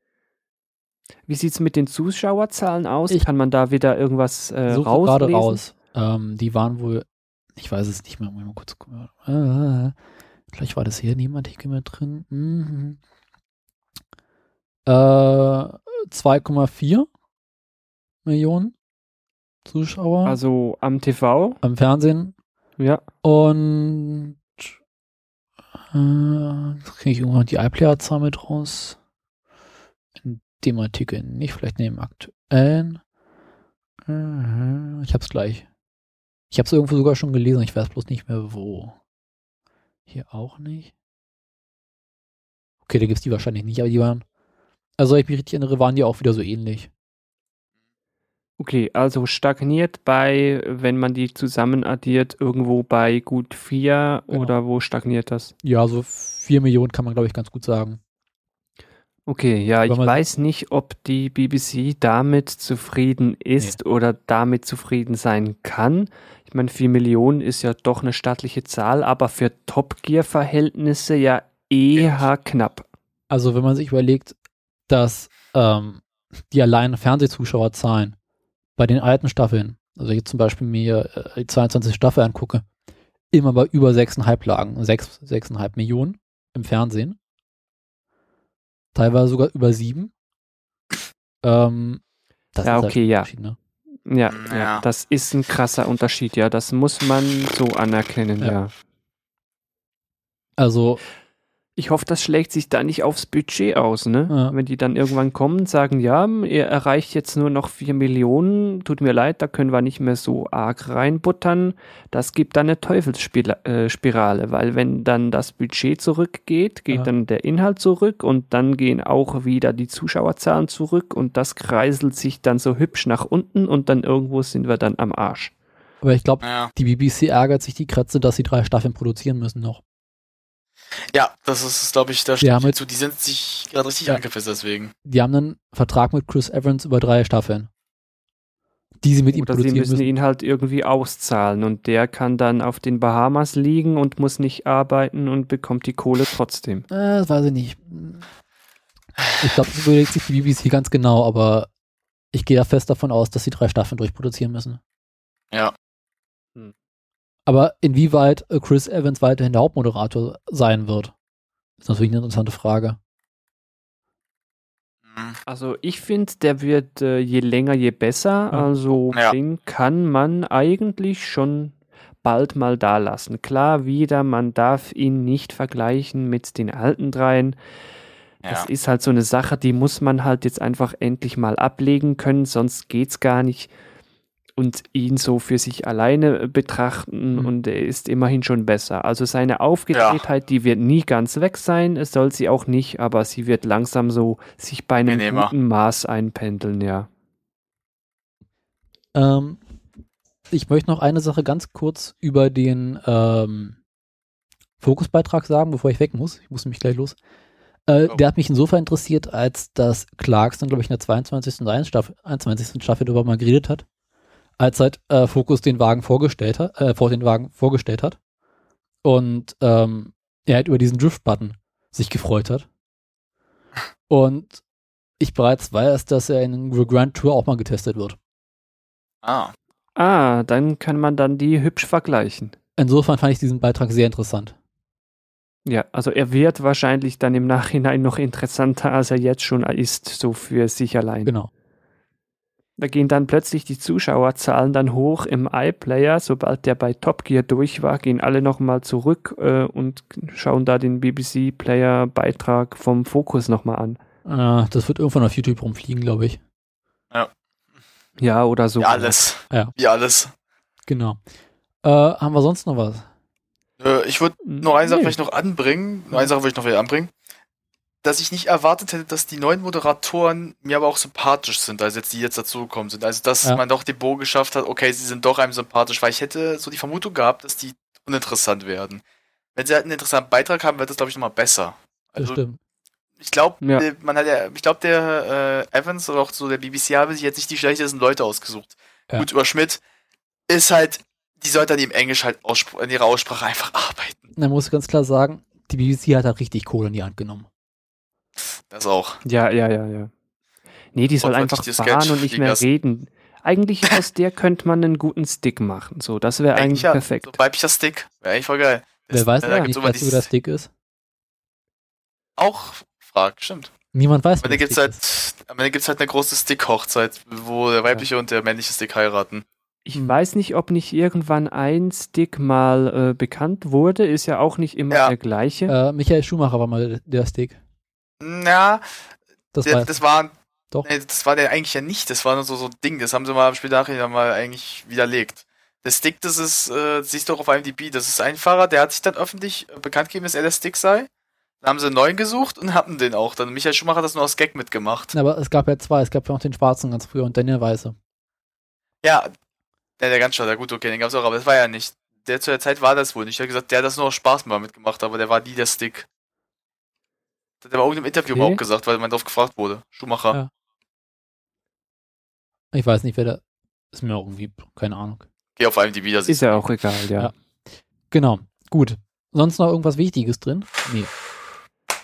Wie sieht es mit den Zuschauerzahlen aus? Ich Kann man da wieder irgendwas äh, rauslesen? Suche gerade raus. Ähm, die waren wohl, ich weiß es nicht mehr, mal kurz gucken. Äh, vielleicht war das hier niemand, ich gehe mal drin. Mhm. Äh, zwei Komma vier Millionen Zuschauer. Also am T V. Am Fernsehen. Ja. Und äh, kriege ich irgendwann die iPlayer-Zahl mit raus. In dem Artikel nicht, vielleicht neben aktuellen. Mhm. Ich hab's gleich. Ich hab's irgendwo sogar schon gelesen, ich weiß bloß nicht mehr wo. Hier auch nicht. Okay, da gibt's die wahrscheinlich nicht, aber die waren. Also ich mich richtig erinnere, waren die auch wieder so ähnlich. Okay, also stagniert bei, wenn man die zusammen addiert, irgendwo bei gut vier genau. Oder wo stagniert das? Ja, so vier Millionen kann man, glaube ich, ganz gut sagen. Okay, ja, aber ich weiß nicht, ob die B B C damit zufrieden ist nee. Oder damit zufrieden sein kann. Ich meine, vier Millionen ist ja doch eine stattliche Zahl, aber für Top-Gear-Verhältnisse ja eher knapp. Also wenn man sich überlegt, dass ähm, die alleine Fernsehzuschauerzahlen bei den alten Staffeln, also ich zum Beispiel mir äh, die zweiundzwanzigste Staffel angucke, immer bei über sechs Komma fünf lagen, sechs Komma fünf Millionen im Fernsehen, teilweise sogar über sieben. Ähm, das ja, ist okay, ja. Ne? Ja, ja. Ja, das ist ein krasser Unterschied, ja, das muss man so anerkennen, ja. ja. Also ich hoffe, das schlägt sich da nicht aufs Budget aus, ne? Ja. Wenn die dann irgendwann kommen und sagen, ja, ihr erreicht jetzt nur noch vier Millionen, tut mir leid, da können wir nicht mehr so arg reinbuttern. Das gibt dann eine Teufelsspirale, weil wenn dann das Budget zurückgeht, geht ja. dann der Inhalt zurück und dann gehen auch wieder die Zuschauerzahlen zurück und das kreiselt sich dann so hübsch nach unten und dann irgendwo sind wir dann am Arsch. Aber ich glaube, ja. die B B C ärgert sich die Kratze, dass sie drei Staffeln produzieren müssen noch. Ja, das ist, glaube ich, da steht die zu. Die sind sich gerade richtig ja, angepisst, deswegen. Die haben einen Vertrag mit Chris Evans über drei Staffeln. Die sie mit ihm produzieren müssen. Oder sie müssen ihn halt irgendwie auszahlen und der kann dann auf den Bahamas liegen und muss nicht arbeiten und bekommt die Kohle trotzdem. Äh, das weiß ich nicht. Ich glaube, das überlegt sich die B B C ganz genau, aber ich gehe ja fest davon aus, dass sie drei Staffeln durchproduzieren müssen. Ja. Hm. Aber inwieweit Chris Evans weiterhin der Hauptmoderator sein wird, ist natürlich eine interessante Frage. Also ich finde, der wird äh, je länger, je besser. Ja. Also ja. den kann man eigentlich schon bald mal da lassen. Klar, wieder, man darf ihn nicht vergleichen mit den alten dreien. Das ja. ist halt so eine Sache, die muss man halt jetzt einfach endlich mal ablegen können, sonst geht's gar nicht. Und ihn so für sich alleine betrachten mhm. und er ist immerhin schon besser. Also seine Aufgedrehtheit, ja. die wird nie ganz weg sein, es soll sie auch nicht, aber sie wird langsam so sich bei einem Genehmer. Guten Maß einpendeln, ja. Ähm, ich möchte noch eine Sache ganz kurz über den ähm, Fokusbeitrag sagen, bevor ich weg muss. Ich muss nämlich gleich los. Äh, oh. Der hat mich insofern interessiert, als dass Clarkson, glaube ich, in der zweiundzwanzigsten und einundzwanzigsten Staffel darüber mal geredet hat. als halt äh, Focus den Wagen vorgestellt hat, äh, vor den Wagen vorgestellt hat und ähm, er halt über diesen Drift-Button sich gefreut hat. Und ich bereits weiß, dass er in der Grand Tour auch mal getestet wird. Ah. Ah, dann kann man dann die hübsch vergleichen. Insofern fand ich diesen Beitrag sehr interessant. Ja, also er wird wahrscheinlich dann im Nachhinein noch interessanter, als er jetzt schon ist, so für sich allein. Genau. Da gehen dann plötzlich die Zuschauerzahlen dann hoch im iPlayer. Sobald der bei Top Gear durch war, gehen alle nochmal zurück äh, und schauen da den B B C-Player-Beitrag vom Focus nochmal an. Ah, das wird irgendwann auf YouTube rumfliegen, glaube ich. Ja. Ja, oder so. Wie alles. Ja. Wie alles. Genau. Äh, haben wir sonst noch was? Äh, ich würde nur eine nee. Sache vielleicht noch anbringen. Nur eine Sache würde ich noch wieder anbringen. Dass ich nicht erwartet hätte, dass die neuen Moderatoren mir aber auch sympathisch sind, also jetzt die jetzt dazugekommen sind. Also, dass ja. man doch den Bogen geschafft hat, okay, sie sind doch einem sympathisch, weil ich hätte so die Vermutung gehabt, dass die uninteressant werden. Wenn sie halt einen interessanten Beitrag haben, wird das, glaube ich, nochmal besser. Also, das stimmt. Ich glaube, ja. man hat ja, ich glaube, der äh, Evans oder auch so der B B C haben sich jetzt nicht die schlechtesten Leute ausgesucht. Ja. Gut, über Schmidt ist halt, die sollte an ihrem Englisch halt an ihrer Aussprache einfach arbeiten. Man muss ganz klar sagen, die B B C hat halt richtig Kohle in die Hand genommen. Das auch. Ja, ja, ja, ja. Nee, die soll einfach fahren und nicht mehr reden. Eigentlich aus der könnte man einen guten Stick machen. So, das wäre eigentlich ja, perfekt. So ein weiblicher Stick. Wäre eigentlich voll geil. Wer weiß denn eigentlich, was über der Stick ist? Auch fragt, stimmt. Niemand weiß, was gibt's halt, am Ende gibt es halt eine große Stick-Hochzeit, wo der weibliche ja. und der männliche Stick heiraten. Ich weiß nicht, ob nicht irgendwann ein Stick mal äh, bekannt wurde. Ist ja auch nicht immer ja. der gleiche. Äh, Michael Schumacher war mal der Stick. Na, das, der, war, das war doch. Nee, das war der eigentlich ja nicht, das war nur so, so ein Ding, das haben sie mal am Spielnachhinein mal eigentlich widerlegt. Der Stick, das ist, äh, siehst du auch auf I M D B, das ist ein Fahrer, der hat sich dann öffentlich bekannt gegeben, dass er der Stick sei. Dann haben sie einen neuen gesucht und hatten den auch dann. Michael Schumacher hat das nur aus Gag mitgemacht. Aber es gab ja zwei, es gab ja noch den Schwarzen ganz früher und dann der Weiße. Ja, der, der ganz schwarze, gut, okay, den gab's auch, aber das war ja nicht. Der zu der Zeit war das wohl nicht. Er hat gesagt, der hat das nur aus Spaß mal mitgemacht, aber der war nie der Stick. Das hat er auch im Interview okay. auch gesagt, weil man darauf gefragt wurde. Schumacher. Ja. Ich weiß nicht, wer da ist, mir irgendwie, keine Ahnung. Geh auf I M D B, das ist ja auch egal, ja. ja. Genau, gut. Sonst noch irgendwas Wichtiges drin? Nee.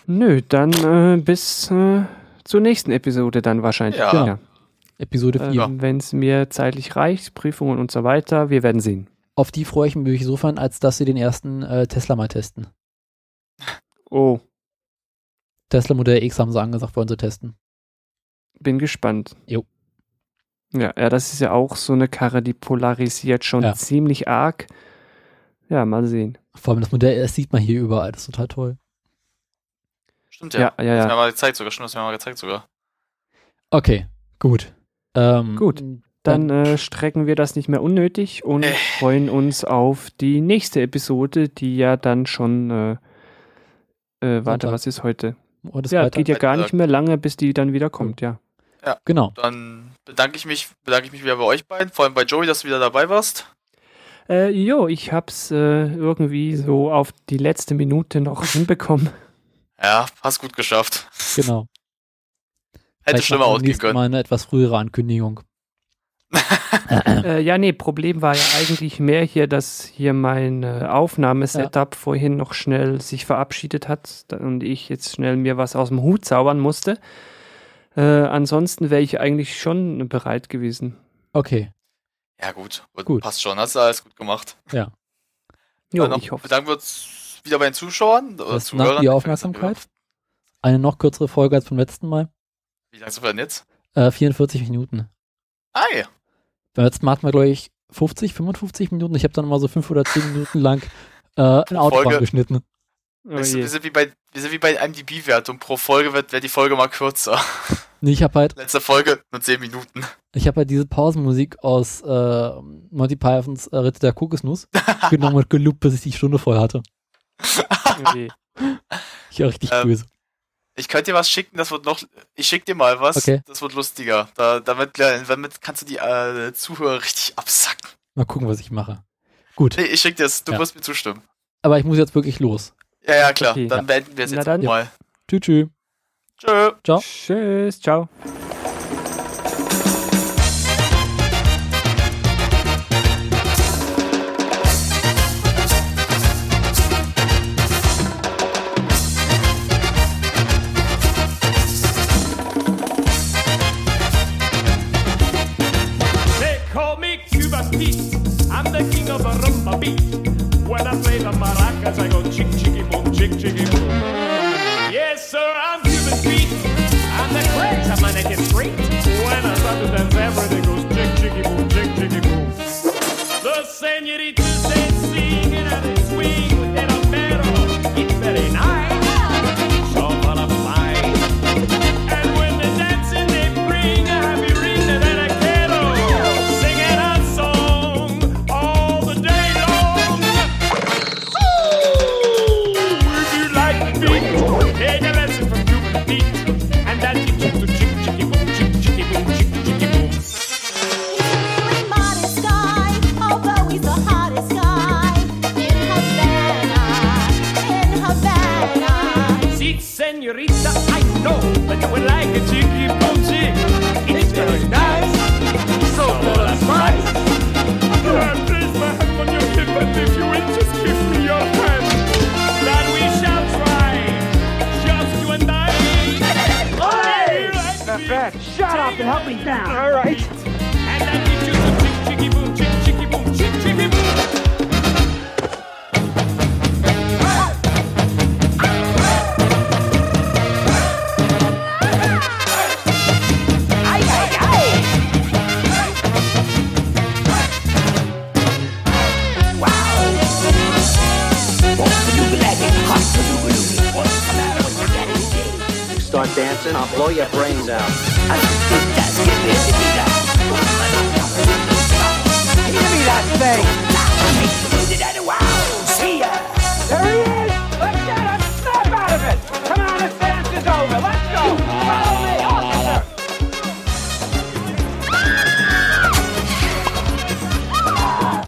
Nö, dann äh, bis äh, zur nächsten Episode dann wahrscheinlich. Ja. Genau. Episode vier. Ähm, Wenn es mir zeitlich reicht, Prüfungen und so weiter, wir werden sehen. Auf die freue ich mich insofern, als dass sie den ersten äh, Tesla mal testen. Oh. Tesla Modell X haben sie angesagt, wollen sie testen. Bin gespannt. Jo. Ja, ja, das ist ja auch so eine Karre, die polarisiert schon ja. ziemlich arg. Ja, mal sehen. Vor allem das Modell, das sieht man hier überall, das ist total toll. Stimmt, ja. ja, ja, ja. Das haben wir mal gezeigt sogar, stimmt, das haben wir mal gezeigt sogar. Okay, gut. Ähm, gut, dann, dann äh, strecken wir das nicht mehr unnötig und äh. freuen uns auf die nächste Episode, die ja dann schon, äh, äh, warte, Sonntag. Was ist heute? Oh, das ja, weiter. Geht ja gar nicht mehr lange, bis die dann wieder kommt, ja. Ja, genau. Dann bedanke ich mich, bedanke ich mich wieder bei euch beiden, vor allem bei Joey, dass du wieder dabei warst. Äh, jo, ich hab's äh, irgendwie so auf die letzte Minute noch hinbekommen. Ja, hast gut geschafft. Genau. Hätte schlimmer ausgehen können. Mal eine etwas frühere Ankündigung. äh, ja, nee, Problem war ja eigentlich mehr hier, dass hier mein äh, Aufnahmesetup ja. vorhin noch schnell sich verabschiedet hat und ich jetzt schnell mir was aus dem Hut zaubern musste. Äh, ansonsten wäre ich eigentlich schon bereit gewesen. Okay. Ja, gut. gut. Passt schon. Hast du alles gut gemacht. Ja. Jo, ich hoffe. Bedanken wir uns wieder bei den Zuschauern. Oder Zuhörern. Die Aufmerksamkeit. Eine noch kürzere Folge als vom letzten Mal. Wie lange sind wir denn jetzt? Äh, vierundvierzig Minuten. Ah, ja. Beim letzten Mal hatten wir, glaube ich, fünfzig, fünfundfünfzig Minuten. Ich habe dann immer so fünf oder zehn Minuten lang äh, eine Autobahn geschnitten. Oh, wir, sind, wir, sind wie bei, wir sind wie bei I M D B-Wertung. Pro Folge wird, wird die Folge mal kürzer. Nee, ich habe halt... Letzte Folge, nur zehn Minuten. Ich habe halt diese Pausenmusik aus äh, Monty Pythons äh, Ritter der Kokosnuss genommen und geloopt, bis ich die Stunde voll hatte. Okay. Ich war richtig ähm, böse. Ich könnte dir was schicken, das wird noch... Ich schick dir mal was, okay. Das wird lustiger. Da, damit, damit kannst du die äh, Zuhörer richtig absacken. Mal gucken, was ich mache. Gut. Nee, ich schick dir das, du ja. musst mir zustimmen. Aber ich muss jetzt wirklich los. Ja, ja, klar. Okay, dann ja. beenden wir es jetzt mal. Ja. Tschü, tschü. Tschö. Ciao. Tschüss, ciao. sir, I'm Cuban Pete. I'm the craze of my naked street. When I understand everything goes chick, chicky, boom, chick, chicky, boom. The senoritas, they sing and they swing with their apparel. It's very nice. Blow your brains out. Give me that thing. See ya. There he is.